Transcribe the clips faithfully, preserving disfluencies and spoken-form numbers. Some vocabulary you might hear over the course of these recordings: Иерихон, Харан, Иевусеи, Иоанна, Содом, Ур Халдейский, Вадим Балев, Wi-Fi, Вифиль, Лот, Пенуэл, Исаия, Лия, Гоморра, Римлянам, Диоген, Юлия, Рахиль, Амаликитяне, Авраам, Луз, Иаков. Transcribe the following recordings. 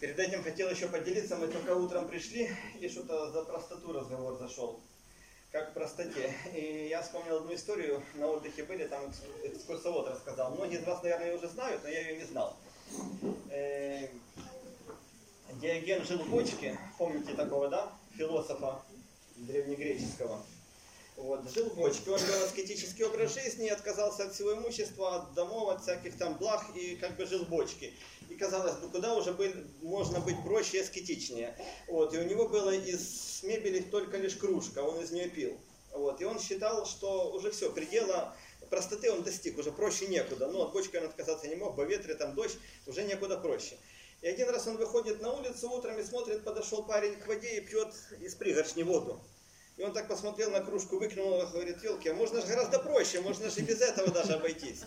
Перед этим хотел еще поделиться, мы только утром пришли, и что-то за простоту разговор зашел, как в простоте. И я вспомнил одну историю, на отдыхе были, там экскурсовод рассказал. Многие из вас, наверное, ее уже знают, но я ее не знал. Диоген жил в бочке, помните такого, да, философа древнегреческого? Вот, жил в бочке, он вел аскетический образ жизни, отказался от всего имущества, от домов, от всяких там благ и как бы жил в бочке. И казалось бы, куда уже был, можно быть проще и аскетичнее. Вот, и у него было из мебели только лишь кружка, он из нее пил. Вот, и он считал, что уже все, предела простоты он достиг, уже проще некуда. Но от бочки он отказаться не мог, по ветре, там дождь, уже некуда проще. И один раз он выходит на улицу утром и смотрит, подошел парень к воде и пьет из пригоршни воду. И он так посмотрел на кружку, выкинул, говорит, елки, а можно же гораздо проще, можно же и без этого даже обойтись.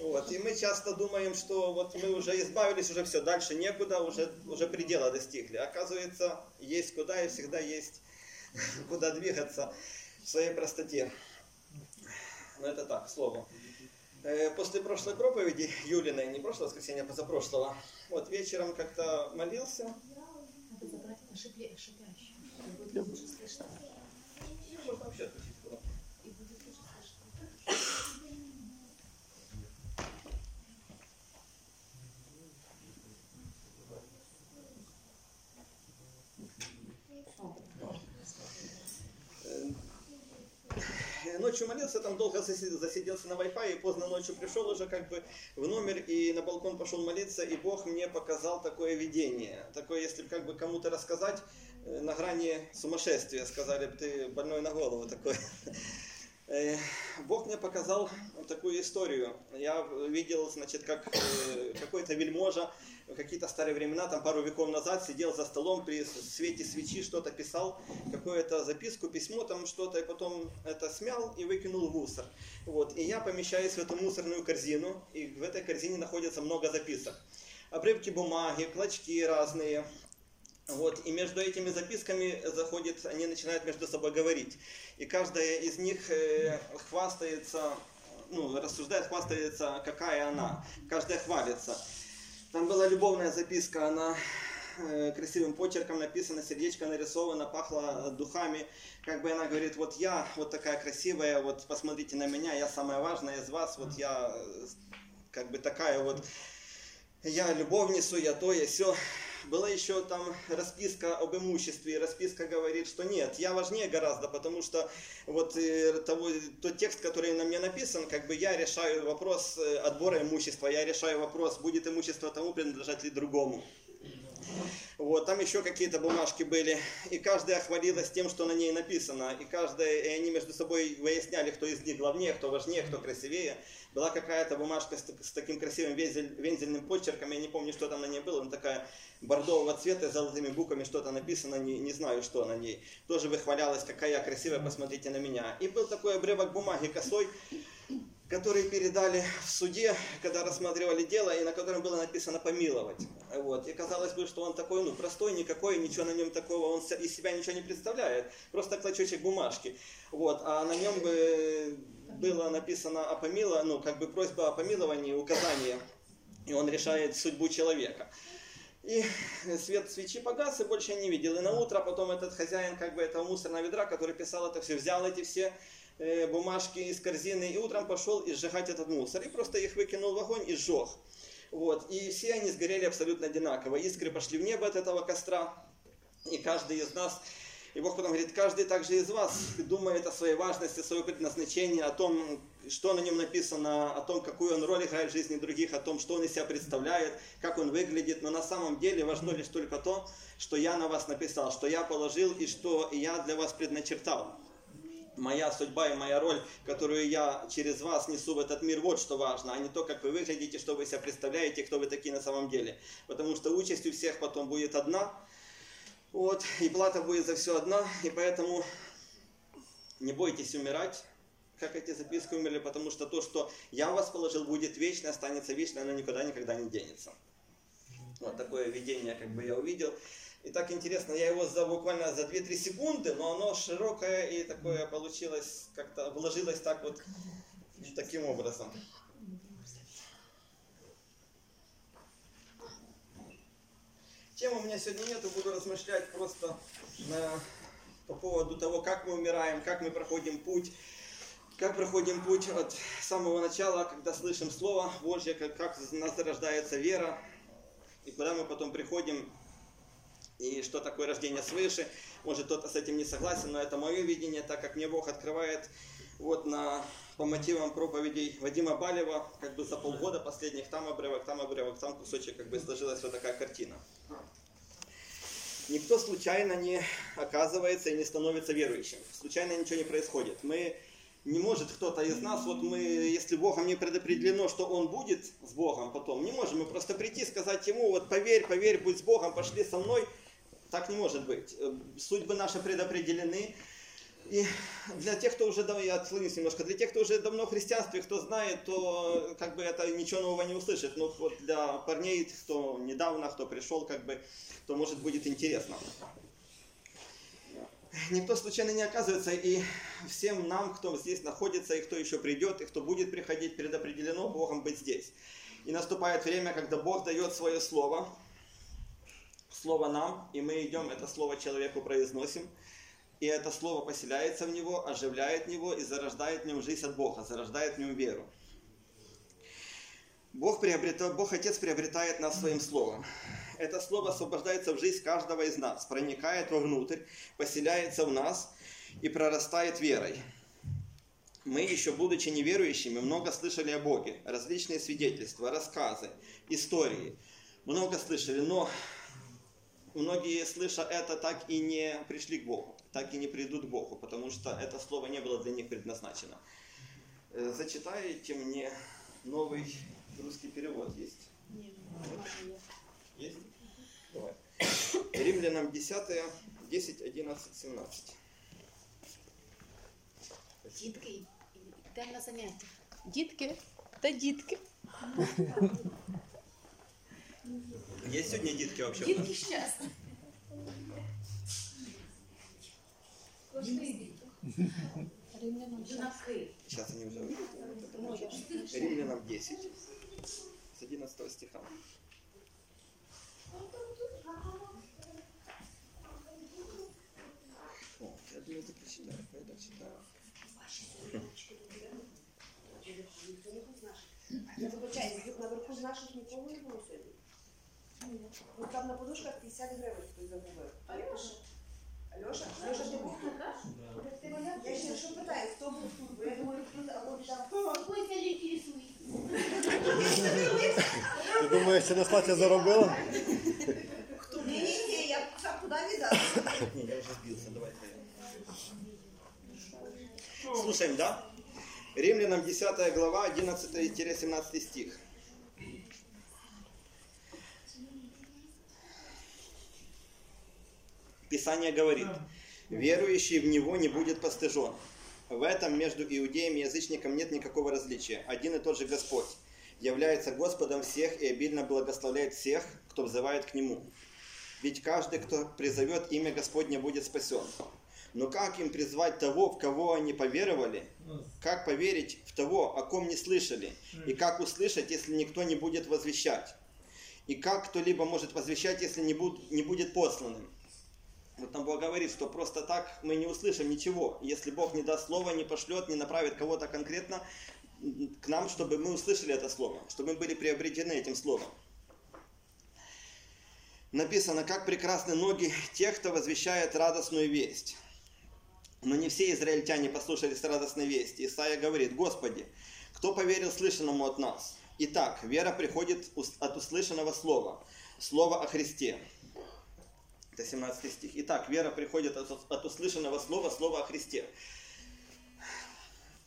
Вот. И мы часто думаем, что вот мы уже избавились, уже все, дальше некуда, уже, уже предела достигли. Оказывается, есть куда и всегда есть куда двигаться в своей простоте. Но это так, к слову. После прошлой проповеди Юлиной, не прошлого воскресенья, а позапрошлого, вот вечером как-то молился. Надо забрать это шипящее. Будет лучше слышно. Можно вообще отключить было. И будет лучше слышно. Ночью молился, там долго засиделся на Wi-Fi, и поздно ночью пришел уже как бы в номер, и на балкон пошел молиться, и Бог мне показал такое видение. Такое, если как бы кому-то рассказать, на грани сумасшествия, сказали бы, ты больной на голову такой. Бог мне показал такую историю. Я видел, значит, как какой-то вельможа в какие-то старые времена, там пару веков назад, сидел за столом при свете свечи, что-то писал, какую-то записку, письмо там что-то, и потом это смял и выкинул в мусор. Вот. И я помещаюсь в эту мусорную корзину, и в этой корзине находится много записок. Обрывки бумаги, клочки разные. Вот, и между этими записками заходит, они начинают между собой говорить. И каждая из них хвастается, ну, рассуждает, хвастается, какая она. Каждая хвалится. Там была любовная записка, она красивым почерком написана, сердечко нарисовано, пахло духами. Как бы она говорит, вот я, вот такая красивая, вот посмотрите на меня, я самая важная из вас, вот я как бы такая вот, я любовницу, я то, я сё. Была еще там расписка об имуществе, расписка говорит, что нет, я важнее гораздо, потому что вот того, тот текст, который на мне написан, как бы я решаю вопрос отбора имущества, я решаю вопрос, будет имущество тому принадлежать ли другому. Вот, там еще какие-то бумажки были, и каждая хвалилась тем, что на ней написано, и каждая, и они между собой выясняли, кто из них главнее, кто важнее, кто красивее. Была какая-то бумажка с, с таким красивым вензель, вензельным почерком, я не помню, что там на ней было, она такая бордового цвета, с золотыми буквами что-то написано, не, не знаю, что на ней. Тоже выхвалялась, какая я красивая, посмотрите на меня. И был такой обрывок бумаги косой, которые передали в суде, когда рассматривали дело, и на котором было написано «помиловать». Вот. И казалось бы, что он такой, ну, простой, никакой, ничего на нем такого, он из себя ничего не представляет, просто клочочек бумажки. Вот. А на нем бы было написано о помило... ну, как бы просьба о помиловании, указание, и он решает судьбу человека. И свет свечи погас, и больше я не видел. И на утро потом этот хозяин как бы этого мусорного ведра, который писал это все, взял эти все бумажки из корзины, и утром пошел и сжигать этот мусор. И просто их выкинул в огонь и сжег. Вот. И все они сгорели абсолютно одинаково. Искры пошли в небо от этого костра. И каждый из нас, и Бог потом говорит, каждый также из вас думает о своей важности, о своем предназначении, о том, что на нем написано, о том, какую он роль играет в жизни других, о том, что он из себя представляет, как он выглядит. Но на самом деле важно лишь только то, что я на вас написал, что я положил и что я для вас предначертал. Моя судьба и моя роль, которую я через вас несу в этот мир, вот что важно, а не то, как вы выглядите, что вы себя представляете, кто вы такие на самом деле. Потому что участь у всех потом будет одна, вот, и плата будет за все одна, и поэтому не бойтесь умирать, как эти записки умерли, потому что то, что я в вас положил, будет вечно, останется вечно, оно никуда-никогда не денется. Вот такое видение, как бы я увидел. И так интересно, я его за, буквально за две-три секунды, но оно широкое и такое получилось, как-то вложилось так вот, таким образом. Тем у меня сегодня нету, буду размышлять просто на, по поводу того, как мы умираем, как мы проходим путь, как проходим путь от самого начала, когда слышим Слово Божье, как, как у нас рождается вера, и куда мы потом приходим, и что такое рождение свыше. Может, кто-то с этим не согласен, но это мое видение, так как мне Бог открывает вот на, по мотивам проповедей Вадима Балева, как бы за полгода последних, там обрывок, там обрывок, там кусочек, как бы сложилась вот такая картина. Никто случайно не оказывается и не становится верующим. Случайно ничего не происходит. Мы, не может кто-то из нас, вот мы, если Богом не предопределено, что он будет с Богом потом, не можем мы просто прийти и сказать ему, вот поверь, поверь, будь с Богом, пошли со мной. Так не может быть. Судьбы наши предопределены. И для тех, кто уже давно, я отклонюсь немножко, для тех, кто уже давно в христианстве, кто знает, то как бы это ничего нового не услышит. Но вот для парней, кто недавно, кто пришел, как бы, то может будет интересно. Никто случайно не оказывается, и всем нам, кто здесь находится, и кто еще придет, и кто будет приходить, предопределено Богом быть здесь. И наступает время, когда Бог дает свое слово, слово нам, и мы идем, это слово человеку произносим. И это слово поселяется в него, оживляет его и зарождает в нем жизнь от Бога, зарождает в нем веру. Бог, приобретает, Бог Отец приобретает нас своим словом. Это слово освобождается в жизнь каждого из нас, проникает вовнутрь, поселяется в нас и прорастает верой. Мы, еще будучи неверующими, много слышали о Боге, различные свидетельства, рассказы, истории. Много слышали, но многие, слыша это, так и не пришли к Богу, так и не придут к Богу, потому что это слово не было для них предназначено. Зачитайте мне новый русский перевод. Есть? Нет. Вот. Есть? Давай. Римлянам десять, десять, одиннадцать, семнадцать. Дитки, дай на занятия. Дитки, да дитки. Есть сегодня дитки вообще? Дитки сейчас. Сейчас они уже выйдут. Римлянам десять. С одиннадцатого стиха. О, я думаю, ты прочитаешь, поэтому читаю. Я получаю, наверху наших никого не было сегодня. Ну там на подушках пятьдесят гривен кто забыл. Алеша? Алеша? Алеша, ты был тут, да? Да. Я еще что пытаюсь, кто был тут? Я думаю, кто-то, а вот там... Какой тебя интересует? Ты думаешь, ты на слате заработала? Кто? Не-не-не, я сам туда не дал. Не, я уже сбился, давай. Слушаем, да? Римлянам десятая глава, одиннадцатый-семнадцатый стих. Писание говорит, верующий в Него не будет постыжен. В этом между иудеем и язычником нет никакого различия. Один и тот же Господь является Господом всех и обильно благословляет всех, кто взывает к Нему. Ведь каждый, кто призовет имя Господне, будет спасен. Но как им призвать того, в кого они поверовали? Как поверить в того, о ком не слышали? И как услышать, если никто не будет возвещать? И как кто-либо может возвещать, если не будет посланным? Вот там Бог говорит, что просто так мы не услышим ничего. Если Бог не даст слова, не пошлет, не направит кого-то конкретно к нам, чтобы мы услышали это слово, чтобы мы были приобретены этим словом. Написано, как прекрасны ноги тех, кто возвещает радостную весть. Но не все израильтяне послушались радостной вести. Исаия говорит, Господи, кто поверил слышанному от нас? Итак, вера приходит от услышанного слова, слова о Христе. Это семнадцатый стих. Итак, вера приходит от, от услышанного слова, слова о Христе.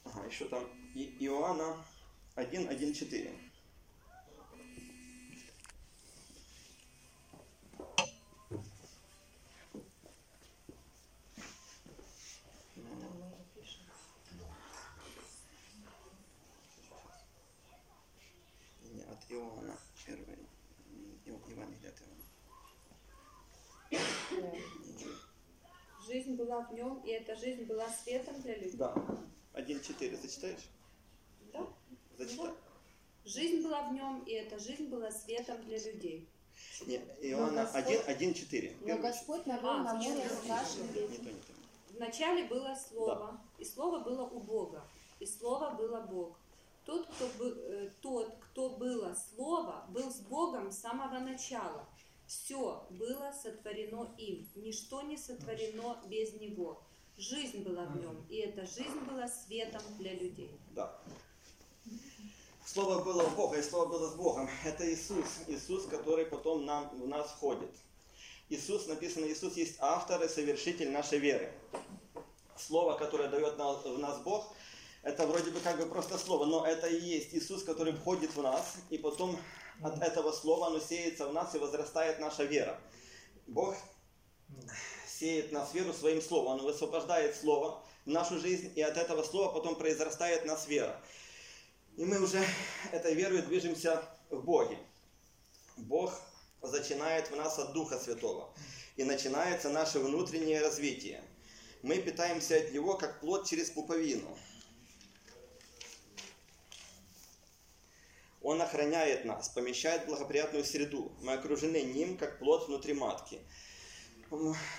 Ага, еще там И, Иоанна один, один, четыре. От Иоанна, первый. Евангелие от Иоанна. Жизнь была в нем, и эта жизнь была светом для людей. Да. один, четыре. Зачитаешь? Да. Зачитай. Жизнь была в нем, и эта жизнь была светом для людей. Нет, Иоанна один, один, четыре. Но Господь навел на море страшный ветер. Вначале было Слово, да. И Слово было у Бога, и Слово было Бог. Тот кто, бы, тот, кто было Слово, был с Богом с самого начала. Все было сотворено им, ничто не сотворено без Него. Жизнь была в Нем, и эта жизнь была светом для людей. Да. Слово было у Бога, и Слово было с Богом. Это Иисус, Иисус, который потом нам, в нас входит. Иисус, написано, Иисус есть автор и совершитель нашей веры. Слово, которое дает нам, в нас Бог, это вроде бы как бы просто Слово, но это и есть Иисус, который входит в нас, и потом от этого Слова оно сеется в нас и возрастает наша вера. Бог сеет в нас веру своим Словом, Он высвобождает Слово в нашу жизнь, и от этого Слова потом произрастает в нас вера. И мы уже этой верой движемся в Боге. Бог зачинает в нас от Духа Святого, и начинается наше внутреннее развитие. Мы питаемся от Него, как плод через пуповину. Он охраняет нас, помещает в благоприятную среду. Мы окружены Ним, как плод внутри матки.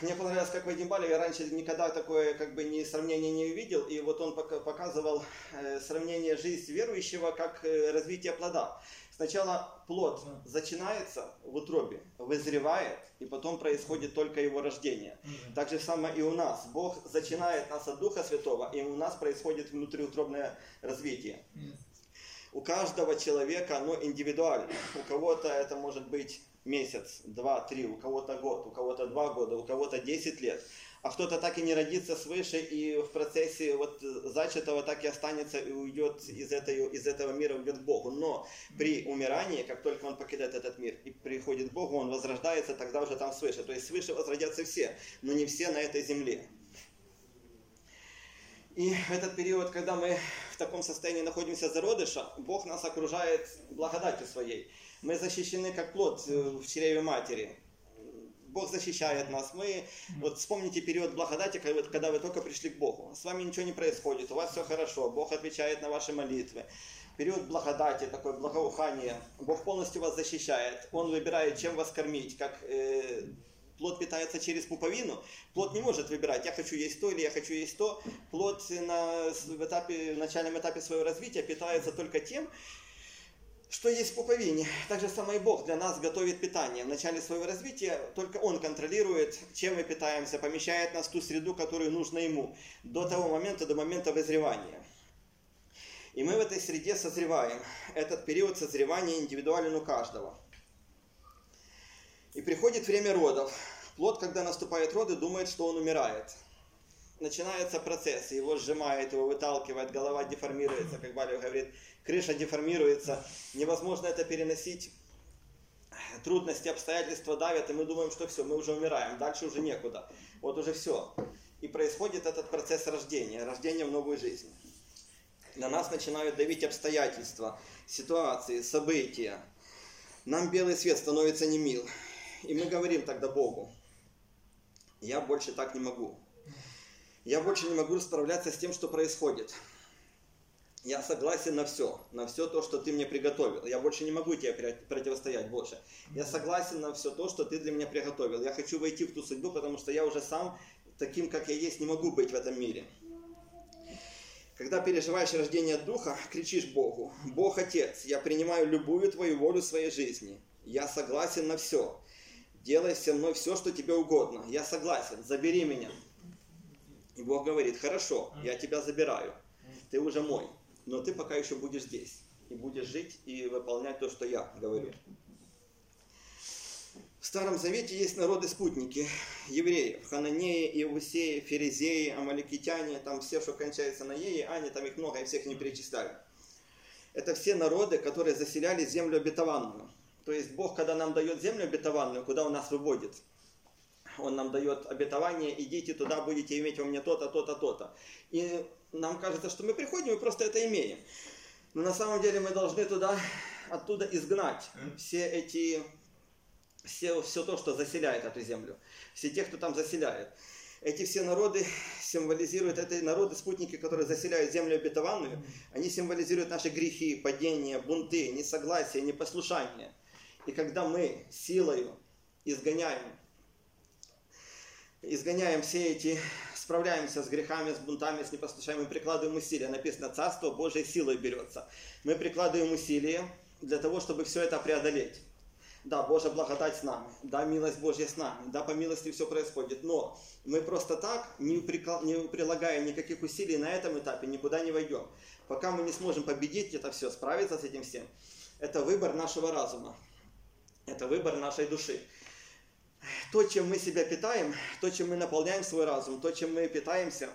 Мне понравилось, как Вадим Балев, я раньше никогда такое как бы, не, сравнение не увидел, и вот он показывал э, сравнение жизни верующего как э, развитие плода. Сначала плод зачинается в утробе, вызревает, и потом происходит только его рождение. Так же самое и у нас. Бог зачинает нас от Духа Святого, и у нас происходит внутриутробное развитие. У каждого человека оно индивидуально. У кого-то это может быть месяц, два, три, у кого-то год, у кого-то два года, у кого-то десять лет. А кто-то так и не родится свыше, и в процессе вот зачатого так и останется, и уйдет из, этой, из этого мира, уйдет к Богу. Но при умирании, как только он покидает этот мир и приходит к Богу, он возрождается тогда уже там свыше. То есть свыше возродятся все, но не все на этой земле. И в этот период, когда мы в таком состоянии находимся зародыша, Бог нас окружает благодатью Своей. Мы защищены как плод в чреве матери. Бог защищает нас. Мы, вот вспомните период благодати, когда вы только пришли к Богу. С вами ничего не происходит, у вас все хорошо, Бог отвечает на ваши молитвы. Период благодати, такое благоухание. Бог полностью вас защищает. Он выбирает, чем вас кормить, как... Э, плод питается через пуповину, плод не может выбирать, я хочу есть то или я хочу есть то. Плод на этапе, в начальном этапе своего развития питается только тем, что есть в пуповине. Так же самое и Бог для нас готовит питание. В начале своего развития только Он контролирует, чем мы питаемся, помещает нас в ту среду, которую нужно Ему, до того момента, до момента вызревания. И мы в этой среде созреваем. Этот период созревания индивидуален у каждого. И приходит время родов. Плод, когда наступают роды, думает, что он умирает. Начинается процесс, его сжимает, его выталкивает, голова деформируется, как Балев говорит, крыша деформируется, невозможно это переносить. Трудности, обстоятельства давят, и мы думаем, что все, мы уже умираем, дальше уже некуда. Вот уже все. И происходит этот процесс рождения, рождения в новую жизнь. На нас начинают давить обстоятельства, ситуации, события. Нам белый свет становится не мил. И мы говорим тогда Богу, я больше так не могу. Я больше не могу справляться с тем, что происходит. Я согласен на все, на все то, что ты мне приготовил. Я больше не могу тебе противостоять, Боже. Я согласен на все то, что ты для меня приготовил. Я хочу войти в ту судьбу, потому что я уже сам таким, как я есть, не могу быть в этом мире. Когда переживаешь рождение Духа, кричишь Богу, «Бог Отец, я принимаю любую Твою волю в своей жизни. Я согласен на все. Делай со мной все, что тебе угодно. Я согласен, забери меня». И Бог говорит, «Хорошо, я тебя забираю. Ты уже мой, но ты пока еще будешь здесь. И будешь жить и выполнять то, что я говорю». В Старом Завете есть народы-спутники евреев. Хананеи, Иевусеи, Ферезеи, Амаликитяне, там все, что кончается на Ее, Ане, там их много, я всех не перечисляю. Это все народы, которые заселяли землю обетованную. То есть Бог, когда нам дает землю обетованную, куда Он нас выводит? Он нам дает обетование, идите туда, будете иметь во мне то-то, то-то, то-то. И нам кажется, что мы приходим и просто это имеем. Но на самом деле мы должны туда, оттуда изгнать все эти... Все, все то, что заселяет эту землю, все те, кто там заселяет. Эти все народы символизируют, это народы-спутники, которые заселяют землю обетованную, они символизируют наши грехи, падения, бунты, несогласия, непослушание. И когда мы силою изгоняем. Изгоняем все эти, справляемся с грехами, с бунтами, с непослушанием, мы прикладываем усилия. Написано, Царство Божие силой берется. Мы прикладываем усилия для того, чтобы все это преодолеть. Да, Божья благодать с нами, да, милость Божья с нами, да, по милости все происходит. Но мы просто так, не, прикла... не прилагая никаких усилий, на этом этапе никуда не войдем. Пока мы не сможем победить это все, справиться с этим всем, это выбор нашего разума, это выбор нашей души. То, чем мы себя питаем, то, чем мы наполняем свой разум, то, чем мы питаемся,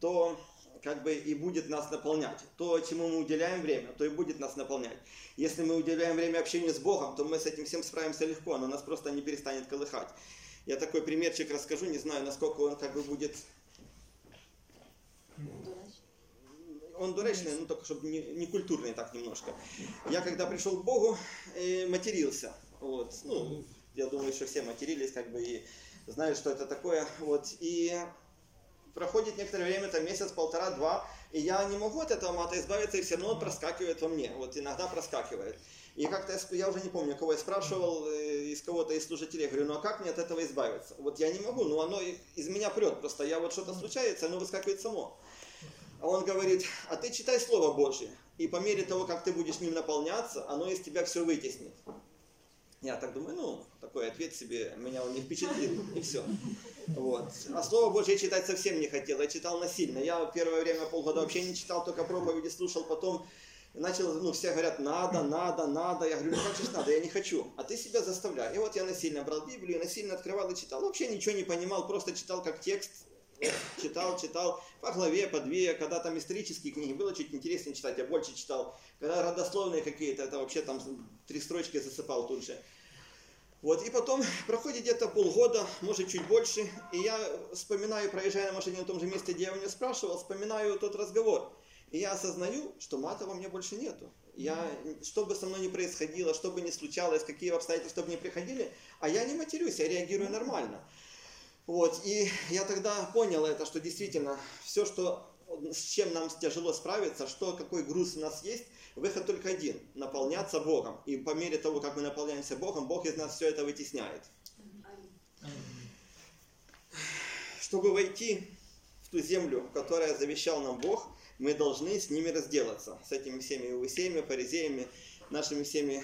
то как бы и будет нас наполнять. То, чему мы уделяем время, то и будет нас наполнять. Если мы уделяем время общению с Богом, то мы с этим всем справимся легко, но нас просто не перестанет колыхать. Я такой примерчик расскажу, не знаю, насколько он как бы будет... Он дуречный, но только чтобы не, не культурный так немножко. Я когда пришел к Богу, матерился. Вот, ну... Я думаю, что все матерились, как бы, и знают, что это такое. Вот. И проходит некоторое время, там месяц, полтора, два, и я не могу от этого мата избавиться, и все равно он проскакивает во мне. Вот иногда проскакивает. И как-то я уже не помню, кого я спрашивал, из кого-то из служителей, я говорю, ну а как мне от этого избавиться? Вот я не могу, ну оно из меня прет, просто я вот что-то случается, оно выскакивает само. А он говорит, а ты читай Слово Божье, и по мере того, как ты будешь ним наполняться, оно из тебя все вытеснит. Я так думаю, ну, такой ответ себе, меня он не впечатлил, и все. Вот. А Слово Божье я читать совсем не хотел, я читал насильно. Я первое время, полгода вообще не читал, только проповеди слушал, потом начал, ну, все говорят, надо, надо, надо. Я говорю, ну, как же надо, я не хочу, а ты себя заставляй. И вот я насильно брал Библию, насильно открывал и читал. Вообще ничего не понимал, просто читал как текст, читал, читал, по главе, по две, когда там исторические книги было чуть интереснее читать, я больше читал. Когда родословные какие-то, это вообще там три строчки засыпал тут же. Вот, и потом проходит где-то полгода, может чуть больше, и я вспоминаю, проезжая на машине на том же месте, где я у него спрашивал, вспоминаю тот разговор. И я осознаю, что мата во мне больше нету. Я, что бы со мной ни происходило, что бы ни случалось, какие обстоятельства бы ни приходили, а я не матерюсь, я реагирую нормально. Вот, и я тогда понял это, что действительно все, что, с чем нам тяжело справиться, что, какой груз у нас есть, выход только один – наполняться Богом. И по мере того, как мы наполняемся Богом, Бог из нас все это вытесняет. Чтобы войти в ту землю, которую завещал нам Бог, мы должны с ними разделаться, с этими всеми иудеями, фаризеями, нашими всеми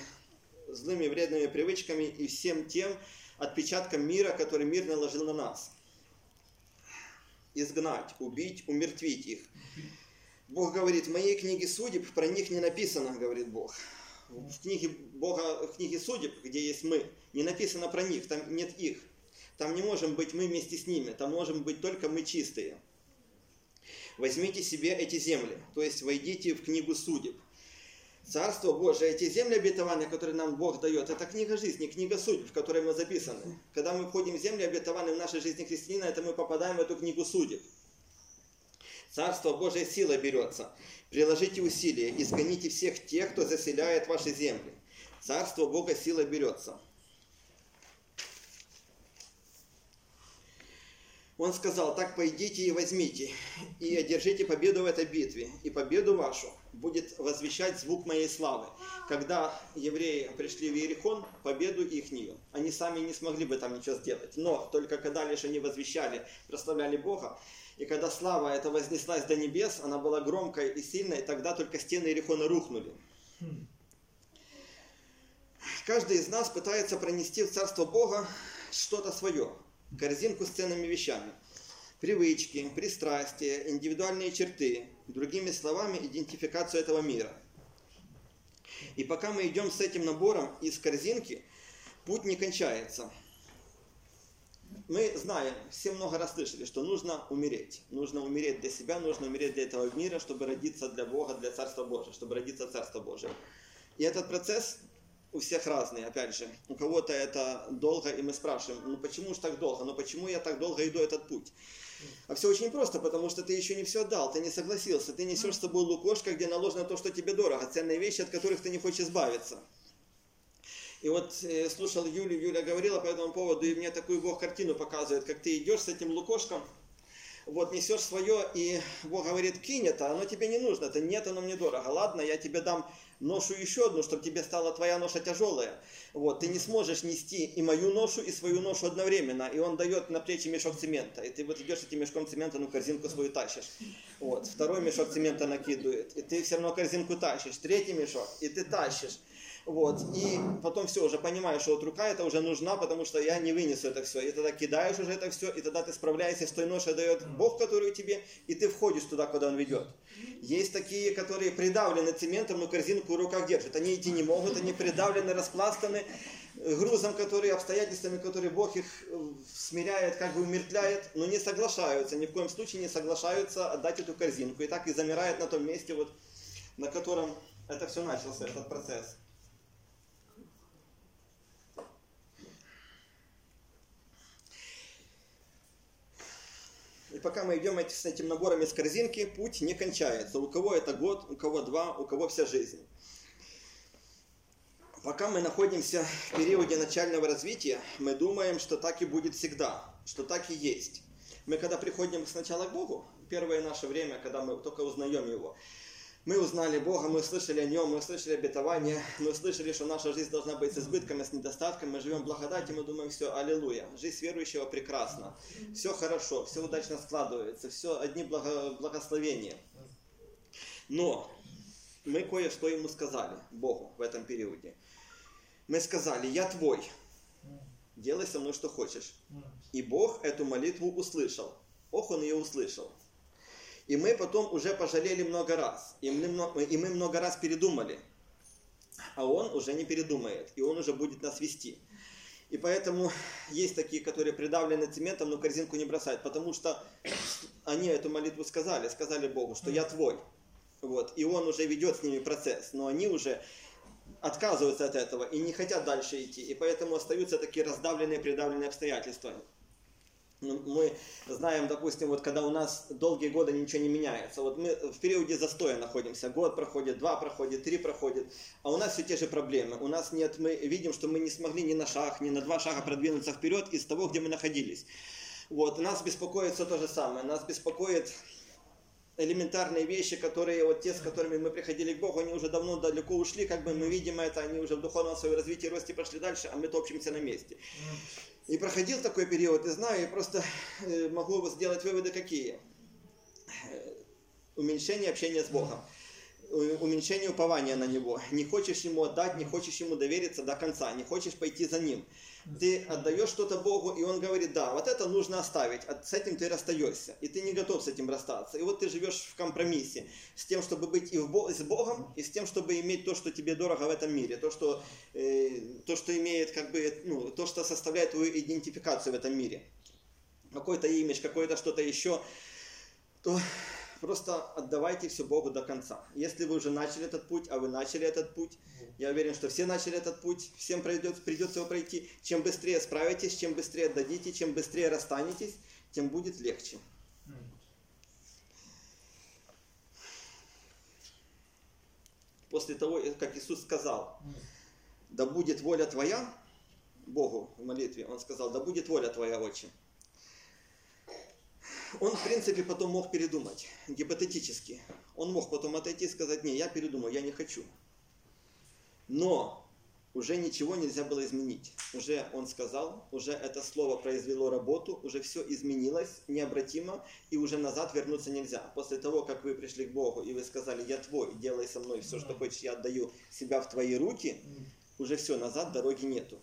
злыми, вредными привычками и всем тем, отпечатком мира, который мир наложил на нас. Изгнать, убить, умертвить их. Бог говорит, в моей книге судеб про них не написано, говорит Бог. В книге, Бога, в книге судеб, где есть мы, не написано про них, там нет их. Там не можем быть мы вместе с ними, там можем быть только мы чистые. Возьмите себе эти земли, то есть войдите в книгу судеб. Царство Божие, эти земли обетования, которые нам Бог дает, это книга жизни, книга судеб, в которой мы записаны. Когда мы входим в земли обетованные в нашей жизни христианина, это мы попадаем в эту книгу судеб. Царство Божие сила берется. Приложите усилия, изгоните всех тех, кто заселяет ваши земли. Царство Бога сила берется. Он сказал, так пойдите и возьмите, и одержите победу в этой битве, и победу вашу будет возвещать звук моей славы. Когда евреи пришли в Иерихон, победу ихнюю, они сами не смогли бы там ничего сделать, но только когда лишь они возвещали, прославляли Бога, и когда слава эта вознеслась до небес, она была громкой и сильной, и тогда только стены Иерихона рухнули. Каждый из нас пытается пронести в Царство Бога что-то свое. Корзинку с ценными вещами, привычки, пристрастия, индивидуальные черты, другими словами, идентификацию этого мира. И пока мы идем с этим набором из корзинки, путь не кончается. Мы знаем, все много раз слышали, что нужно умереть. Нужно умереть для себя, нужно умереть для этого мира, чтобы родиться для Бога, для Царства Божия, чтобы родиться в Царство Божие. И этот процесс... У всех разные, опять же. У кого-то это долго, и мы спрашиваем, ну почему же так долго, ну почему я так долго иду этот путь? А все очень просто, потому что ты еще не все дал, ты не согласился, ты несешь с собой лукошко, где наложено то, что тебе дорого, ценные вещи, от которых ты не хочешь избавиться. И вот э, слушал Юлию, Юля говорила по этому поводу, и мне такую Бог картину показывает, как ты идешь с этим лукошком, вот несешь свое, и Бог говорит, кинь это, оно тебе не нужно, это нет, оно мне дорого, ладно, я тебе дам ношу еще одну, чтобы тебе стала твоя ноша тяжелая. Вот, ты не сможешь нести и мою ношу, и свою ношу одновременно. И он дает на плечи мешок цемента. И ты вот идешь этим мешком цемента, ну корзинку свою тащишь. Вот, второй мешок цемента накидывает. И ты все равно корзинку тащишь. Третий мешок, и ты тащишь. Вот, и потом все, уже понимаешь, что вот рука это уже нужна, потому что я не вынесу это все. И тогда кидаешь уже это все, и тогда ты справляешься с той ношей, дает Бог, который тебе, и ты входишь туда, куда Он ведет. Есть такие, которые придавлены цементом, но корзинку в руках держат. Они идти не могут, они придавлены, распластаны грузом, которые, обстоятельствами, которые Бог их смиряет, как бы умертвляет, но не соглашаются, ни в коем случае не соглашаются отдать эту корзинку. И так и замирают на том месте, вот, на котором это все начался, этот процесс. И пока мы идем с этим набором из корзинки, путь не кончается. У кого это год, у кого два, у кого вся жизнь. Пока мы находимся в периоде начального развития, мы думаем, что так и будет всегда, что так и есть. Мы когда приходим сначала к Богу, первое наше время, когда мы только узнаем Его, мы узнали Бога, мы услышали о Нем, мы услышали обетование, мы услышали, что наша жизнь должна быть с избытком, с недостатком, мы живем в благодати, мы думаем, все, аллилуйя, жизнь верующего прекрасна, все хорошо, все удачно складывается, все одни благо... благословения. Но мы кое-что Ему сказали, Богу, в этом периоде. Мы сказали, я твой, делай со мной что хочешь. И Бог эту молитву услышал, ох, Он ее услышал. И мы потом уже пожалели много раз, и мы, и мы много раз передумали, а Он уже не передумает, и Он уже будет нас вести. И поэтому есть такие, которые придавлены цементом, но корзинку не бросают, потому что они эту молитву сказали, сказали Богу, что я твой, вот, и Он уже ведет с ними процесс, но они уже отказываются от этого и не хотят дальше идти, и поэтому остаются такие раздавленные, придавленные обстоятельства. Мы знаем, допустим, вот когда у нас долгие годы ничего не меняется. Вот мы в периоде застоя находимся. Год проходит, два проходит, три проходит. А у нас все те же проблемы. У нас нет, мы видим, что мы не смогли ни на шаг, ни на два шага продвинуться вперед из того, где мы находились. Вот. Нас беспокоит все то же самое. Нас беспокоит элементарные вещи, которые вот те, с которыми мы приходили к Богу, они уже давно далеко ушли. Как бы мы видим это, они уже в духовном своем развитии и росте пошли дальше, а мы топчемся на месте. И проходил такой период, и знаю, и просто могу сделать выводы какие. Уменьшение общения с Богом, уменьшение упования на Него. Не хочешь Ему отдать, не хочешь Ему довериться до конца, не хочешь пойти за Ним. Ты отдаешь что-то Богу, и Он говорит, да, вот это нужно оставить, с этим ты расстаешься, и ты не готов с этим расстаться. И вот ты живешь в компромиссе с тем, чтобы быть и с Богом, и с тем, чтобы иметь то, что тебе дорого в этом мире, то, что, э, то, что, имеет, как бы, ну, то, что составляет твою идентификацию в этом мире. Какой-то имидж, какое-то что-то еще, то просто отдавайте все Богу до конца. Если вы уже начали этот путь, а вы начали этот путь, я уверен, что все начали этот путь, всем придется, придется его пройти. Чем быстрее справитесь, чем быстрее отдадите, чем быстрее расстанетесь, тем будет легче. После того, как Иисус сказал, да будет воля твоя, Богу в молитве, Он сказал, да будет воля твоя, Отче. Он, в принципе, потом мог передумать, гипотетически. Он мог потом отойти и сказать, не, я передумал, я не хочу. Но уже ничего нельзя было изменить. Уже он сказал, уже это слово произвело работу, уже все изменилось необратимо, и уже назад вернуться нельзя. После того, как вы пришли к Богу, и вы сказали, я твой, делай со мной все, что хочешь, я отдаю себя в твои руки, уже все, назад дороги нету.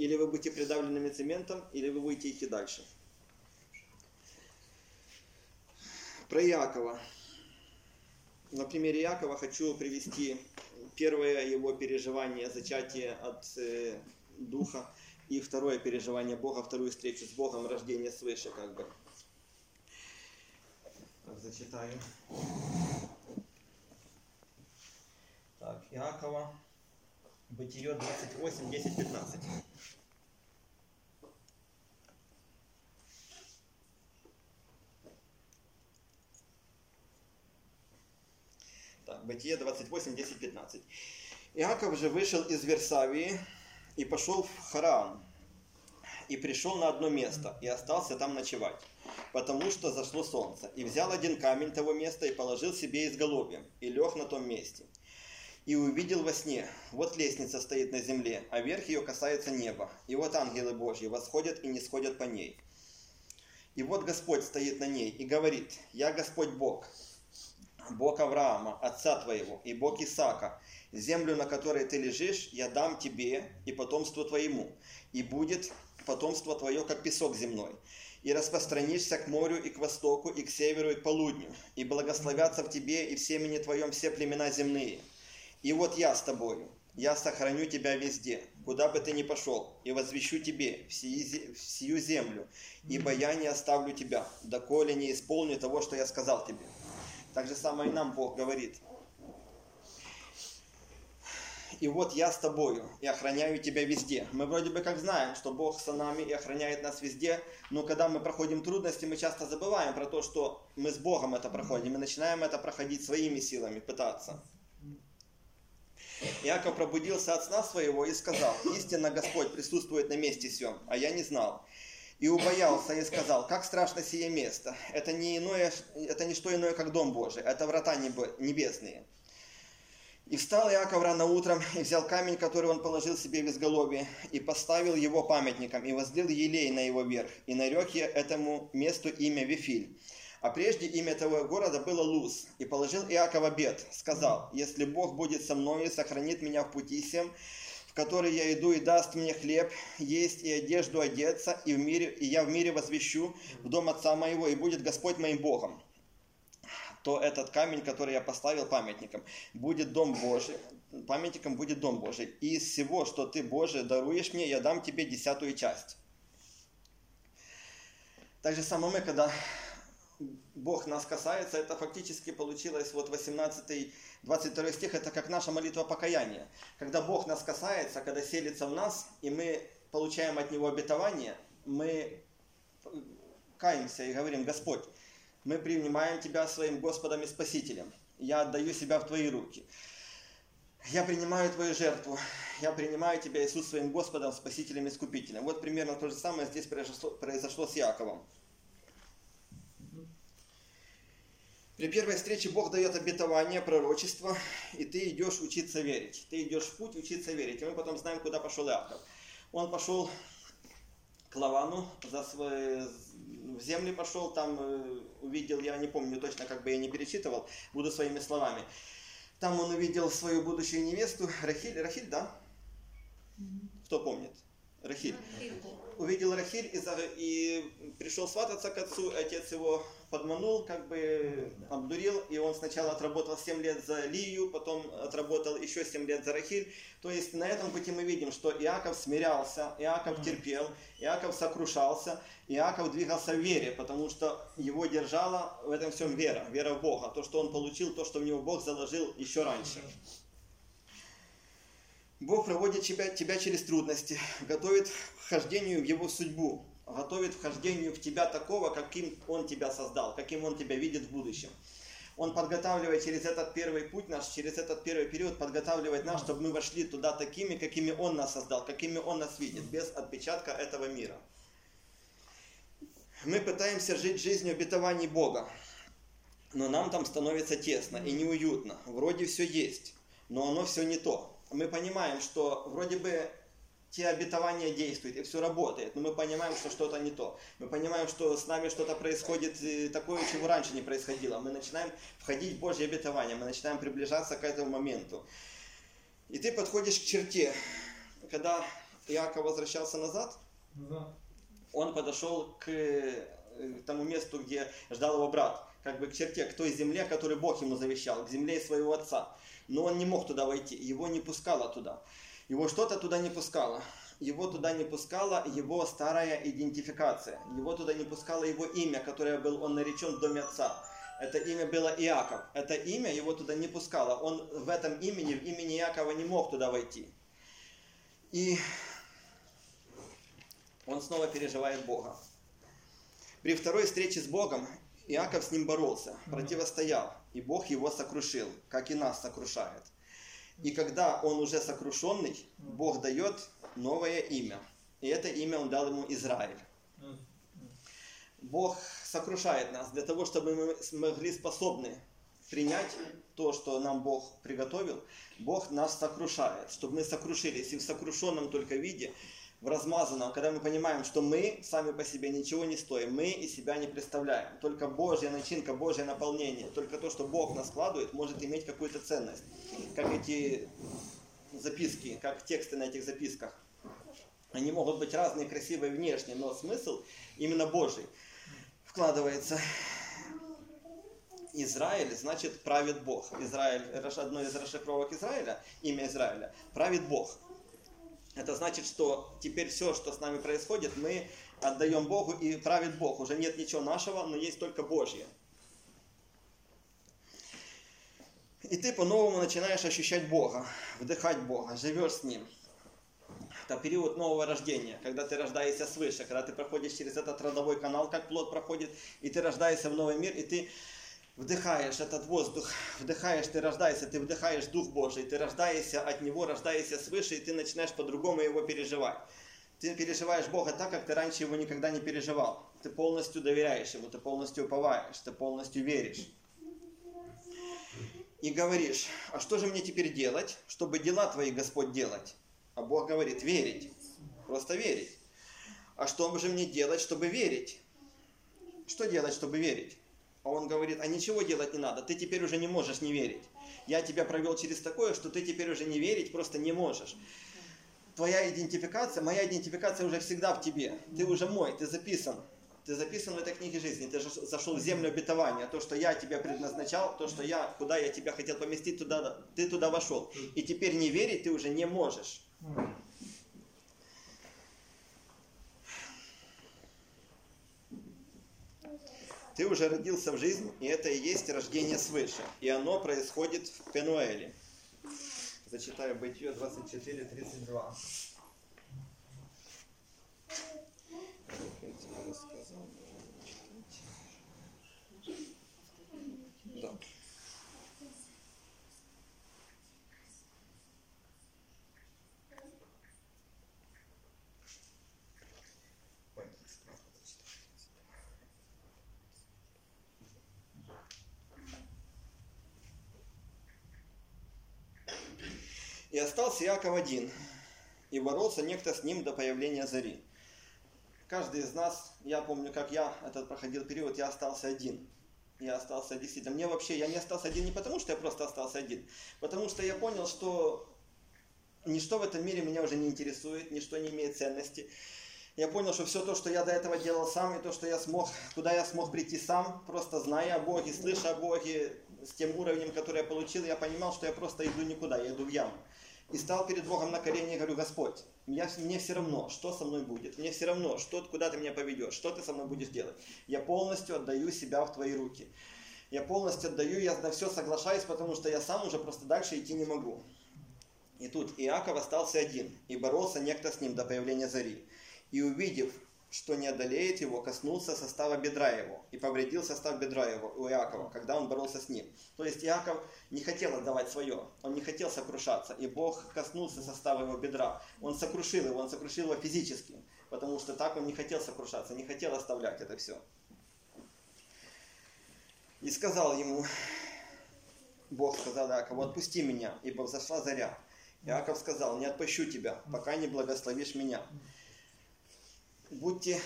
Или вы будете придавленными цементом, или вы будете идти дальше. Про Иакова. На примере Иакова хочу привести первое его переживание зачатия от э, Духа и второе переживание Бога, вторую встречу с Богом, рождение свыше, как бы. Так, зачитаю. Так, Иакова, Бытие двадцать восемь, десять, пятнадцать. Бытие двадцать восемь, десять, пятнадцать. Иаков же вышел из Версавии и пошел в Харан, и пришел на одно место, и остался там ночевать, потому что зашло солнце, и взял один камень того места, и положил себе изголовьем, и лег на том месте. И увидел во сне, вот лестница стоит на земле, а верх ее касается неба. И вот ангелы Божьи восходят и не сходят по ней. И вот Господь стоит на ней и говорит: «Я Господь Бог, Бог Авраама, отца твоего, и Бог Исаака. Землю, на которой ты лежишь, я дам тебе и потомству твоему, и будет потомство твое, как песок земной. И распространишься к морю и к востоку, и к северу, и к полудню, и благословятся в тебе и в семени твоем все племена земные. И вот я с тобою, я сохраню тебя везде, куда бы ты ни пошел, и возвещу тебе всю землю, ибо я не оставлю тебя, доколе не исполню того, что я сказал тебе». Так же самое и нам Бог говорит: «И вот я с тобою, и охраняю тебя везде». Мы вроде бы как знаем, что Бог с нами и охраняет нас везде, но когда мы проходим трудности, мы часто забываем про то, что мы с Богом это проходим, и начинаем это проходить своими силами, пытаться. «Иаков пробудился от сна своего и сказал: истинно Господь присутствует на месте сём, а я не знал. И убоялся, и сказал: как страшно сие место! Это не иное, это не что иное, как дом Божий, это врата небесные. И встал Иаков рано утром, и взял камень, который он положил себе в изголовье, и поставил его памятником, и возлил елей на его верх, и нарек я этому месту имя Вифиль. А прежде имя того города было Луз. И положил Иаков обет, сказал: если Бог будет со мною и сохранит меня в пути сем, в который я иду, и даст мне хлеб есть и одежду одеться, и, в мире, и я в мире возвещу в дом отца моего, и будет Господь моим Богом, то этот камень, который я поставил памятником, будет дом Божий, памятником будет дом Божий. И из всего, что ты, Боже, даруешь мне, я дам тебе десятую часть». Так же само мы, когда Бог нас касается, это фактически получилось, вот восемнадцатый, двадцать второй стих, это как наша молитва покаяния. Когда Бог нас касается, когда селится в нас, и мы получаем от Него обетование, мы каемся и говорим: Господь, мы принимаем Тебя своим Господом и Спасителем, я отдаю себя в Твои руки, я принимаю Твою жертву, я принимаю Тебя, Иисус, своим Господом, Спасителем и Искупителем. Вот примерно то же самое здесь произошло, произошло с Иаковом. При первой встрече Бог дает обетование, пророчество, и ты идешь учиться верить. Ты идешь в путь учиться верить. И мы потом знаем, куда пошел Иаков. Он пошел к Лавану, за свой... в земли пошел, там увидел, я не помню точно, как бы я не перечитывал, буду своими словами. Там он увидел свою будущую невесту, Рахиль, Рахиль, да? Кто помнит? Рахиль. Увидел Рахиль и, за... и пришел свататься к отцу, отец его подманул, как бы обдурил, и он сначала отработал семь лет за Лию, потом отработал еще семь лет за Рахиль. То есть на этом пути мы видим, что Иаков смирялся, Иаков терпел, Иаков сокрушался, Иаков двигался в вере, потому что его держала в этом всем вера, вера в Бога, то, что он получил, то, что в него Бог заложил еще раньше. Бог проводит тебя, тебя через трудности, готовит к вхождению в его судьбу, готовит к вхождению в тебя такого, каким он тебя создал, каким он тебя видит в будущем. Он подготавливает через этот первый путь наш, через этот первый период, подготавливает нас, чтобы мы вошли туда такими, какими он нас создал, какими он нас видит, без отпечатка этого мира. Мы пытаемся жить жизнью обетований Бога, но нам там становится тесно и неуютно. Вроде все есть, но оно все не то. Мы понимаем, что вроде бы те обетования действуют, и все работает, но мы понимаем, что что-то не то. Мы понимаем, что с нами что-то происходит такое, чего раньше не происходило. Мы начинаем входить в Божье обетование, мы начинаем приближаться к этому моменту. И ты подходишь к черте. Когда Иаков возвращался назад, он подошел к тому месту, где ждал его брат, как бы к черте, к той земле, которую Бог ему завещал, к земле своего отца. Но он не мог туда войти, его не пускало туда. Его что-то туда не пускало. Его туда не пускала его старая идентификация. Его туда не пускало его имя, которое был он наречен в доме отца. Это имя было Иаков. Это имя его туда не пускало. Он в этом имени, в имени Иакова, не мог туда войти. И он снова переживает Бога. При второй встрече с Богом Иаков с ним боролся, противостоял, и Бог его сокрушил, как и нас сокрушает. И когда он уже сокрушенный, Бог дает новое имя. И это имя он дал ему Израиль. Бог сокрушает нас для того, чтобы мы могли способны принять то, что нам Бог приготовил, Бог нас сокрушает, чтобы мы сокрушились. И в сокрушенном только виде, в размазанном, когда мы понимаем, что мы сами по себе ничего не стоим, мы из себя не представляем. Только Божья начинка, Божье наполнение, только то, что Бог нас складывает, может иметь какую-то ценность. Как эти записки, как тексты на этих записках. Они могут быть разные, красивые внешне, но смысл именно Божий вкладывается. Израиль, значит, правит Бог. Израиль, одно из расшифровок Израиля, имя Израиля, правит Бог. Это значит, что теперь все, что с нами происходит, мы отдаем Богу и правит Бог. Уже нет ничего нашего, но есть только Божье. И ты по-новому начинаешь ощущать Бога, вдыхать Бога, живешь с Ним. Это период нового рождения, когда ты рождаешься свыше, когда ты проходишь через этот родовой канал, как плод проходит, и ты рождаешься в новый мир, и ты вдыхаешь этот воздух, вдыхаешь, ты рождаешься, ты вдыхаешь Дух Божий, ты рождаешься от Него, рождаешься свыше, и ты начинаешь по-другому Его переживать. Ты переживаешь Бога так, как ты раньше Его никогда не переживал. Ты полностью доверяешь Ему, ты полностью уповаешь, ты полностью веришь. И говоришь, а что же мне теперь делать, чтобы дела твои, Господь, делать? А Бог говорит, верить, просто верить. А что же мне делать, чтобы верить? Что делать, чтобы верить? А он говорит, а ничего делать не надо, ты теперь уже не можешь не верить. Я тебя провел через такое, что ты теперь уже не верить просто не можешь. Твоя идентификация, моя идентификация уже всегда в тебе. Ты уже мой, ты записан. Ты записан в этой книге жизни, ты же зашел в землю обетования. То, что я тебя предназначал, то, что я, куда я тебя хотел поместить, туда, ты туда вошел. И теперь не верить ты уже не можешь. Ты уже родился в жизнь, и это и есть рождение свыше. И оно происходит в Пенуэле. Зачитаю Бытие двадцать четыре тридцать два. Да. И остался Иаков один, и боролся некто с ним до появления зари. Каждый из нас, я помню, как я этот проходил период, я остался один. Я остался действительно. Мне вообще, я не остался один не потому, что я просто остался один, потому что я понял, что ничто в этом мире меня уже не интересует, ничто не имеет ценности. Я понял, что все то, что я до этого делал сам, и то, что я смог, куда я смог прийти сам, просто зная о Боге, слыша о Боге, с тем уровнем, который я получил, я понимал, что я просто иду никуда, я иду в яму. И стал перед Богом на колени и говорю, Господь, я, мне все равно, что со мной будет, мне все равно, что, куда ты меня поведешь, что ты со мной будешь делать. Я полностью отдаю себя в твои руки. Я полностью отдаю, я на все соглашаюсь, потому что я сам уже просто дальше идти не могу. И тут Иаков остался один, и боролся некто с ним до появления зари. И увидев, что не одолеет его, коснулся состава бедра его, и повредил состав бедра его у Иакова, когда он боролся с ним. То есть Иаков не хотел отдавать свое, он не хотел сокрушаться, и Бог коснулся состава его бедра. Он сокрушил его, он сокрушил его физически, потому что так он не хотел сокрушаться, не хотел оставлять это все. И сказал ему, Бог сказал Иакову, отпусти меня, ибо взошла заря. Иаков сказал, не отпущу тебя, пока не благословишь меня. Будьте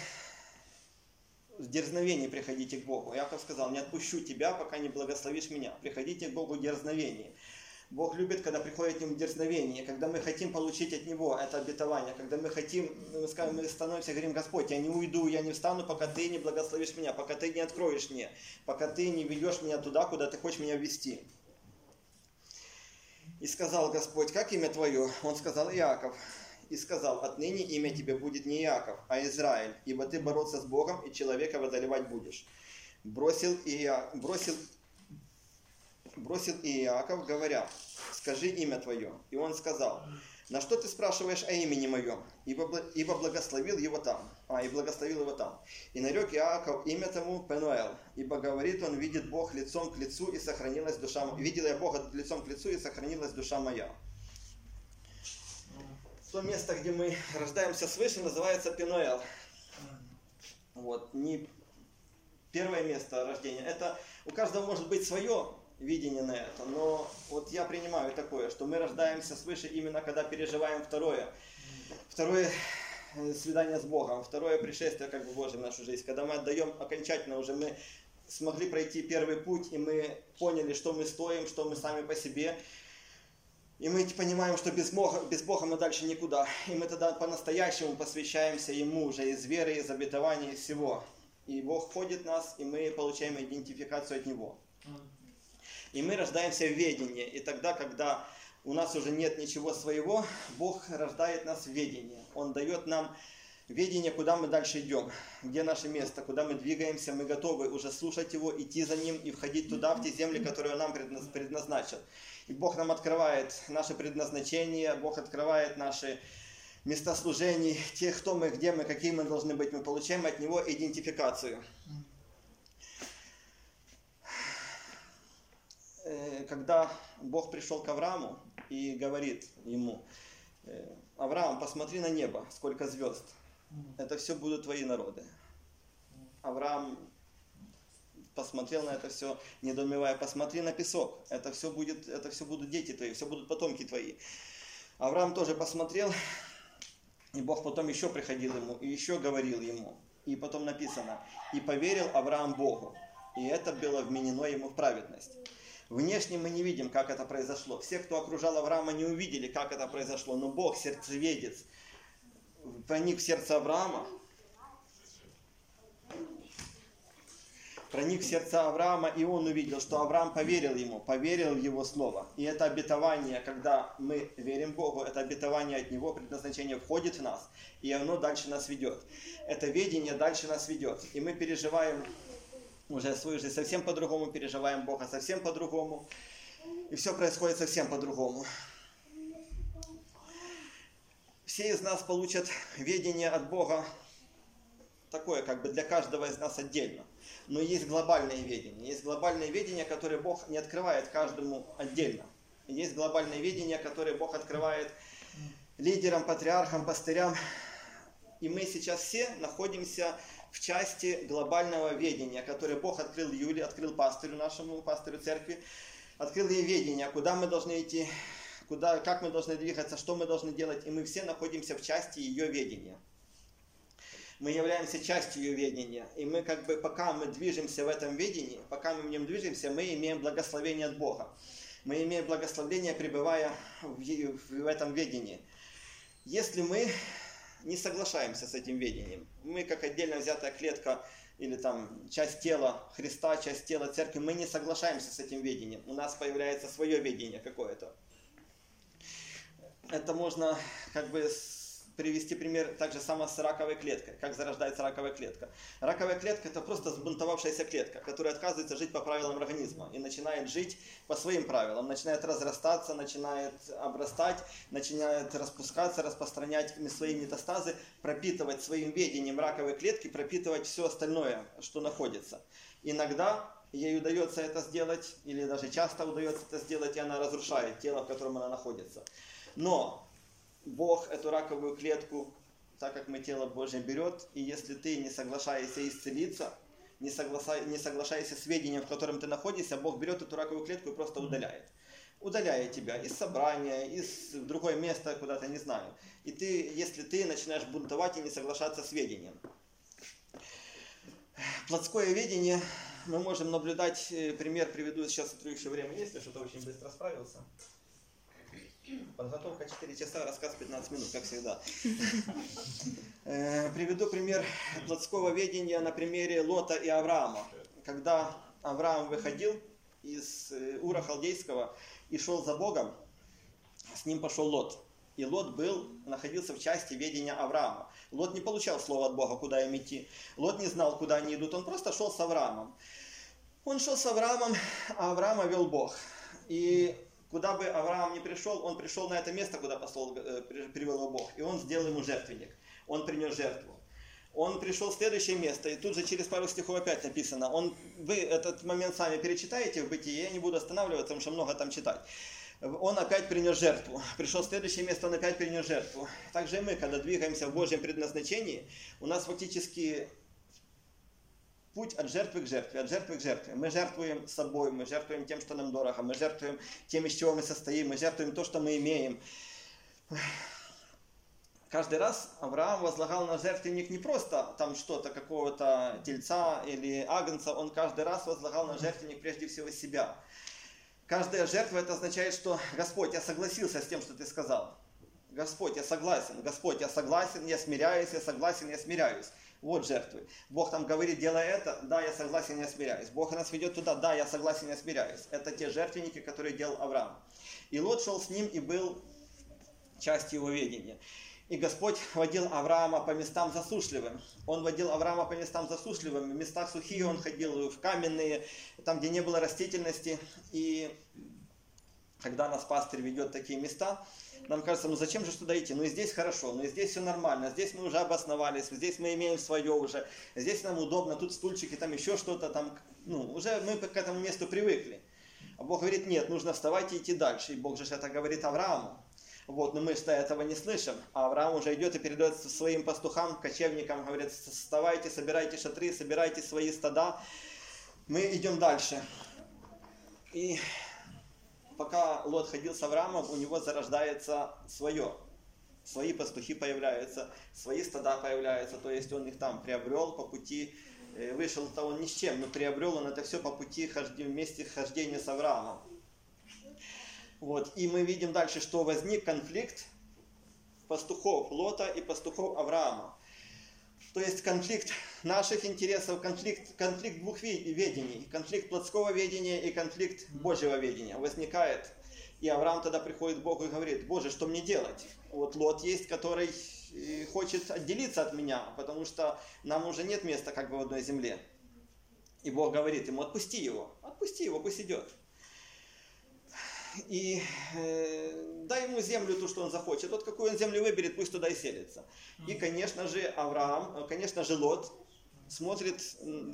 в дерзновении, приходите к Богу. Иаков сказал, не отпущу тебя, пока не благословишь меня. Приходите к Богу в дерзновении. Бог любит, когда приходит к Нему в дерзновении, когда мы хотим получить от Него это обетование, когда мы хотим, мы, скажем, мы становимся, говорим, Господь, я не уйду, я не встану, пока Ты не благословишь меня, пока Ты не откроешь мне, пока Ты не ведешь меня туда, куда Ты хочешь меня ввести. И сказал Господь, как имя Твое? Он сказал, Иаков. И сказал, отныне имя тебе будет не Иаков, а Израиль, ибо ты бороться с Богом и человека одолевать будешь. Бросил, Ия... бросил... бросил Иаков, говоря, скажи имя твое. И он сказал, на что ты спрашиваешь о имени моем? Ибо, ибо благословил его там. А, и благословил его там. И нарек Иаков имя тому Пенуэл, ибо говорит он, видит Бог лицом к лицу и сохранилась душа моя. Видел я Бога лицом к лицу и сохранилась душа моя. То место, где мы рождаемся свыше, называется Пенуэл. Вот, не первое место рождения. Это у каждого может быть свое, видение на это. Но вот я принимаю такое, что мы рождаемся свыше именно когда переживаем второе. Второе свидание с Богом, второе пришествие как бы Божие в нашу жизнь. Когда мы отдаем окончательно, уже мы смогли пройти первый путь, и мы поняли, что мы стоим, что мы сами по себе. И мы понимаем, что без Бога, без Бога мы дальше никуда. И мы тогда по-настоящему посвящаемся Ему уже из веры, из обетования, из всего. И Бог входит в нас, и мы получаем идентификацию от Него. И мы рождаемся в ведении. И тогда, когда у нас уже нет ничего своего, Бог рождает нас в ведении. Он дает нам ведение, куда мы дальше идем, где наше место, куда мы двигаемся. Мы готовы уже слушать Его, идти за Ним и входить туда, в те земли, которые Он нам предназначил. И Бог нам открывает наше предназначение, Бог открывает наши места служений, тех, кто мы, где мы, какие мы должны быть. Мы получаем от Него идентификацию. Когда Бог пришел к Аврааму и говорит ему: «Авраам, посмотри на небо, сколько звезд, это все будут твои народы». Авраам посмотрел на это все, недоумевая: «Посмотри на песок, это все будет, это все будут дети твои, все будут потомки твои». Авраам тоже посмотрел, и Бог потом еще приходил ему, и еще говорил ему. И потом написано: «И поверил Авраам Богу, и это было вменено ему в праведность». Внешне мы не видим, как это произошло. Все, кто окружал Авраама, не увидели, как это произошло. Но Бог, сердцеведец, проник в сердце Авраама, проник в сердце Авраама, и он увидел, что Авраам поверил ему, поверил в его слово. И это обетование, когда мы верим Богу, это обетование от Него, предназначение входит в нас, и оно дальше нас ведет. Это ведение дальше нас ведет. И мы переживаем уже свою жизнь совсем по-другому, переживаем Бога совсем по-другому, и все происходит совсем по-другому. Все из нас получат ведение от Бога такое, как бы для каждого из нас отдельно. Но есть глобальное ведение. Есть глобальное ведение, которое Бог не открывает каждому отдельно. Есть глобальное ведение, которое Бог открывает лидерам, патриархам, пастырям. И мы сейчас все находимся в части глобального ведения, которое Бог открыл Юлии, открыл пастырю нашему, пастырю церкви, открыл ей ведение, куда мы должны идти, куда, как мы должны двигаться, что мы должны делать. И мы все находимся в части ее ведения. Мы являемся частью ее ведения. И мы как бы, пока мы движемся в этом ведении, пока мы в нем движемся, мы имеем благословение от Бога. Мы имеем благословение, пребывая в, в этом ведении. Если мы не соглашаемся с этим ведением, мы как отдельно взятая клетка или там часть тела Христа, часть тела церкви, мы не соглашаемся с этим ведением. У нас появляется свое ведение какое-то. Это можно как бы привести пример также само с раковой клеткой, как зарождается раковая клетка. Раковая клетка – это просто сбунтовавшаяся клетка, которая отказывается жить по правилам организма и начинает жить по своим правилам, начинает разрастаться, начинает обрастать, начинает распускаться, распространять свои метастазы, пропитывать своим ведением раковой клетки, пропитывать все остальное, что находится. Иногда ей удается это сделать, или даже часто удается это сделать, и она разрушает тело, в котором она находится. Но Бог эту раковую клетку, так как мы тело Божье, берет, и если ты не соглашаешься исцелиться, не, согласа... не соглашаешься с ведением, в котором ты находишься, Бог берет эту раковую клетку и просто удаляет. Удаляет тебя из собрания, из в другое место, куда-то, не знаю. И ты, если ты начинаешь бунтовать и не соглашаться с ведением. Плотское ведение мы можем наблюдать, пример приведу сейчас в следующее время, если что-то очень быстро справился. Подготовка четыре часа, рассказ пятнадцать минут, как всегда. Приведу пример плотского ведения на примере Лота и Авраама. Когда Авраам выходил из Ура Халдейского и шел за Богом, с ним пошел Лот. И Лот был, находился в части ведения Авраама. Лот не получал слова от Бога, куда им идти. Лот не знал, куда они идут, он просто шел с Авраамом. Он шел с Авраамом, а Авраама вел Бог. И куда бы Авраам ни пришел, он пришел на это место, куда послал, привел его Бог, и он сделал ему жертвенник, он принес жертву. Он пришел в следующее место, и тут же через пару стихов опять написано. Он, вы этот момент сами перечитаете в Бытии, я не буду останавливаться, потому что много там читать. Он опять принес жертву. Пришел в следующее место, он опять принес жертву. Также мы, когда двигаемся в Божьем предназначении, у нас фактически путь от жертвы к жертве, от жертвы к жертве. Мы жертвуем собой, мы жертвуем тем, что нам дорого, мы жертвуем тем, из чего мы состоим, мы жертвуем то, что мы имеем. Каждый раз Авраам возлагал на жертвенник не просто там что-то, какого-то тельца или агнца, он каждый раз возлагал на жертвенник прежде всего себя. Каждая жертва — это означает, что Господь, я согласился с тем, что ты сказал. Господь, я согласен, Господь, я согласен, я смиряюсь, я согласен, я смиряюсь. Вот жертвы. Бог там говорит, делай это, да, я согласен, я смиряюсь. Бог нас ведет туда, да, я согласен, я смиряюсь. Это те жертвенники, которые делал Авраам. И Лот шел с ним и был частью его ведения. И Господь водил Авраама по местам засушливым. Он водил Авраама по местам засушливым. В местах сухие он ходил, в каменные, там, где не было растительности. И когда нас пастырь ведет в такие места, нам кажется, ну зачем же туда идти? Ну и здесь хорошо, ну и здесь все нормально, здесь мы уже обосновались, здесь мы имеем свое уже, здесь нам удобно, тут стульчики, там еще что-то, там, ну, уже мы к этому месту привыкли. А Бог говорит, нет, нужно вставать и идти дальше. И Бог же это говорит Аврааму. Вот, но мы что этого не слышим, а Авраам уже идет и передает своим пастухам, кочевникам, говорит, вставайте, собирайте шатры, собирайте свои стада, мы идем дальше. И пока Лот ходил с Авраамом, у него зарождается свое, свои пастухи появляются, свои стада появляются, то есть он их там приобрел по пути, вышел-то он ни с чем, но приобрел он это все по пути вместе хождения с Авраамом. Вот. И мы видим дальше, что возник конфликт пастухов Лота и пастухов Авраама. То есть конфликт наших интересов, конфликт, конфликт двух ведений, конфликт плотского ведения и конфликт Божьего ведения возникает. И Авраам тогда приходит к Богу и говорит, Боже, что мне делать? Вот Лот есть, который хочет отделиться от меня, потому что нам уже нет места как бы в одной земле. И Бог говорит ему, отпусти его, отпусти его, пусть идет. И э, дай ему землю, ту, что он захочет. Вот какую он землю выберет, пусть туда и селится. И, конечно же, Авраам, конечно же, Лот смотрит,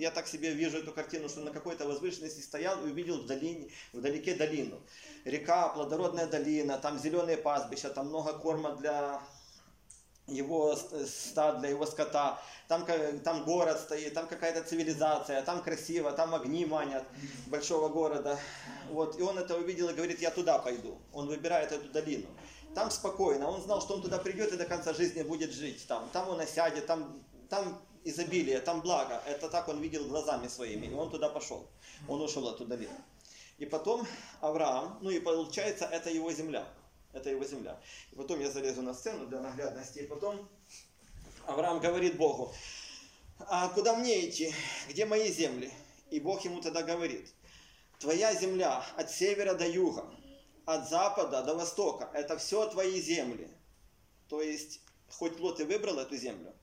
я так себе вижу эту картину, что на какой-то возвышенности стоял и увидел в долине, вдалеке долину. Река, плодородная долина, там зеленые пастбища, там много корма для его стад, для его скота, там, там город стоит, там какая-то цивилизация, там красиво, там огни манят большого города. Вот. И он это увидел и говорит, я туда пойду. Он выбирает эту долину. Там спокойно, он знал, что он туда придет и до конца жизни будет жить. Там, там он осядет, там, там изобилие, там благо. Это так он видел глазами своими, и он туда пошел. Он ушел от этой долины. И потом Авраам, ну и получается, это его земля. Это его земля. И потом я залезу на сцену для наглядности. И потом Авраам говорит Богу, а куда мне идти? Где мои земли? И Бог ему тогда говорит, твоя земля от севера до юга, от запада до востока. Это все твои земли. То есть, хоть Лот и выбрал эту землю,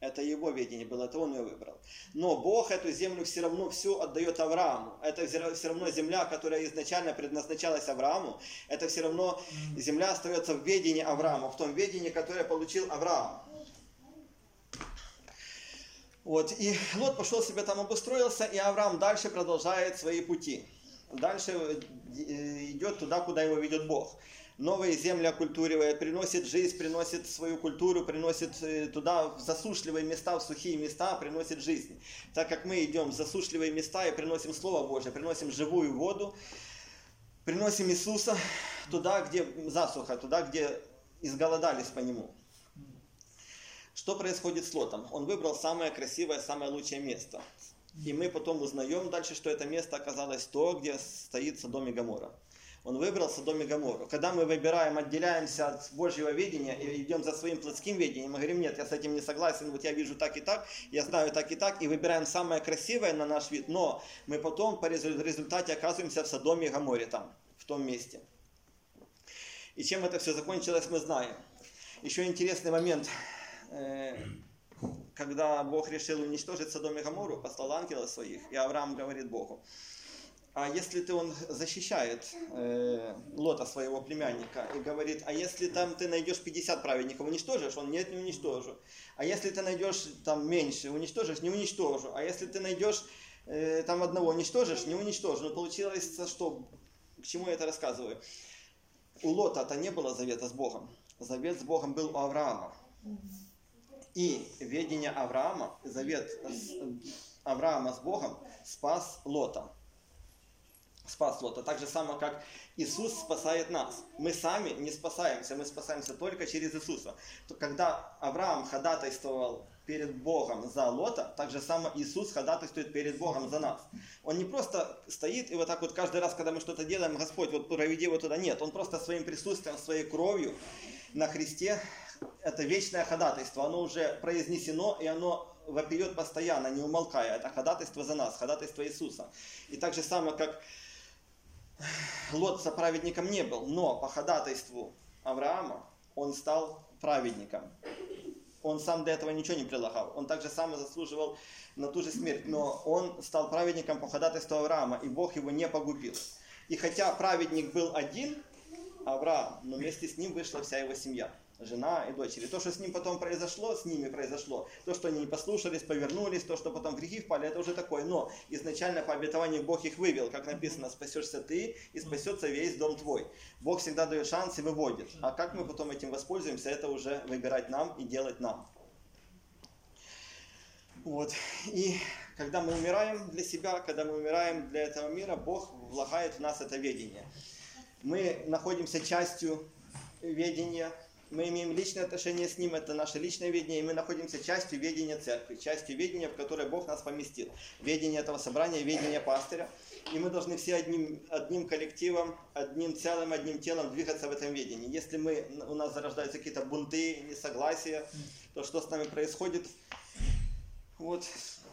это его видение было, это он ее выбрал. Но Бог эту землю все равно всю отдает Аврааму. Это все равно земля, которая изначально предназначалась Аврааму. Это все равно земля остается в ведении Авраама, в том ведении, которое получил Авраам. Вот. И Лот пошел себе там обустроился, и Авраам дальше продолжает свои пути. Дальше идет туда, куда его ведет Бог. Новые земли окультуривает, приносит жизнь, приносит свою культуру, приносит туда в засушливые места, в сухие места, приносит жизнь. Так как мы идем в засушливые места и приносим Слово Божие, приносим живую воду, приносим Иисуса туда, где засуха, туда, где изголодались по Нему. Что происходит с Лотом? Он выбрал самое красивое, самое лучшее место. И мы потом узнаем дальше, что это место оказалось то, где стоит Содом и Гоморра. Он выбрал Содом и Гоморру. Когда мы выбираем, отделяемся от Божьего видения и идем за своим плотским видением, мы говорим, нет, я с этим не согласен, вот я вижу так и так, я знаю так и так, и выбираем самое красивое на наш вид, но мы потом по результате оказываемся в Содоме и Гоморре там, в том месте. И чем это все закончилось, мы знаем. Еще интересный момент, когда Бог решил уничтожить Содом и Гоморру, послал ангелов своих, и Авраам говорит Богу, а если ты, он защищает э, Лота, своего племянника, и говорит, а если там ты найдешь пятьдесят праведников, уничтожишь? Он, нет, не уничтожу. А если ты найдешь там меньше, уничтожишь? Не уничтожу. А если ты найдешь э, там одного, уничтожишь? Не уничтожу. Но получилось, что, к чему я это рассказываю? У Лота-то не было завета с Богом. Завет с Богом был у Авраама. И ведение Авраама, завет Авраама с Богом спас Лота. Спас Лота. Так же само, как Иисус спасает нас. Мы сами не спасаемся, мы спасаемся только через Иисуса. То, когда Авраам ходатайствовал перед Богом за Лота, так же само Иисус ходатайствует перед Богом за нас. Он не просто стоит и вот так вот каждый раз, когда мы что-то делаем, Господь, вот проведи его туда. Нет, Он просто своим присутствием, своей кровью на Христе, это вечное ходатайство, оно уже произнесено и оно вопиет постоянно, не умолкая. Это ходатайство за нас, ходатайство Иисуса. И так же само, как Лот соправедником не был, но по ходатайству Авраама он стал праведником. Он сам до этого ничего не прилагал. Он также сам заслуживал на ту же смерть. Но он стал праведником по ходатайству Авраама, и Бог его не погубил. И хотя праведник был один, Авраам, но вместе с ним вышла вся его семья. Жена и дочери. То, что с ним потом произошло, с ними произошло. То, что они не послушались, повернулись, то, что потом грехи впали, это уже такое. Но изначально по обетованию Бог их вывел. Как написано, спасешься ты и спасется весь дом твой. Бог всегда дает шанс и выводит. А как мы потом этим воспользуемся, это уже выбирать нам и делать нам. Вот. И когда мы умираем для себя, когда мы умираем для этого мира, Бог влагает в нас это ведение. Мы находимся частью ведения. Мы имеем личное отношение с Ним, это наше личное видение, и мы находимся частью ведения церкви, частью ведения, в которой Бог нас поместил. Ведение этого собрания, ведение пастыря. И мы должны все одним, одним коллективом, одним целым, одним телом двигаться в этом ведении. Если мы, у нас зарождаются какие-то бунты, несогласия, то что с нами происходит? Вот,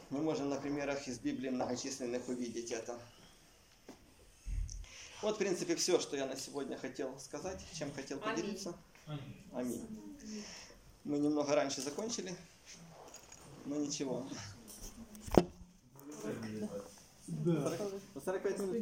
мы можем на примерах из Библии многочисленных увидеть это. Вот, в принципе, все, что я на сегодня хотел сказать, чем хотел поделиться. Аминь. Аминь. Мы немного раньше закончили, но ничего. Да. сорок, сорок пять минут.